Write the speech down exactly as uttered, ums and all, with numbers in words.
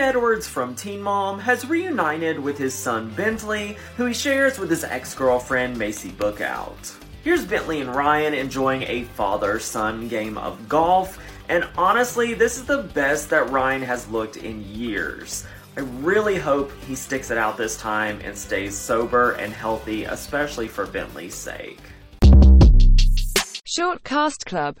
Ryan Edwards from Teen Mom has reunited with his son Bentley, who he shares with his ex-girlfriend Macy Bookout. Here's Bentley and Ryan enjoying a father-son game of golf, and honestly, this is the best that Ryan has looked in years. I really hope he sticks it out this time and stays sober and healthy, especially for Bentley's sake. Short Cast Club.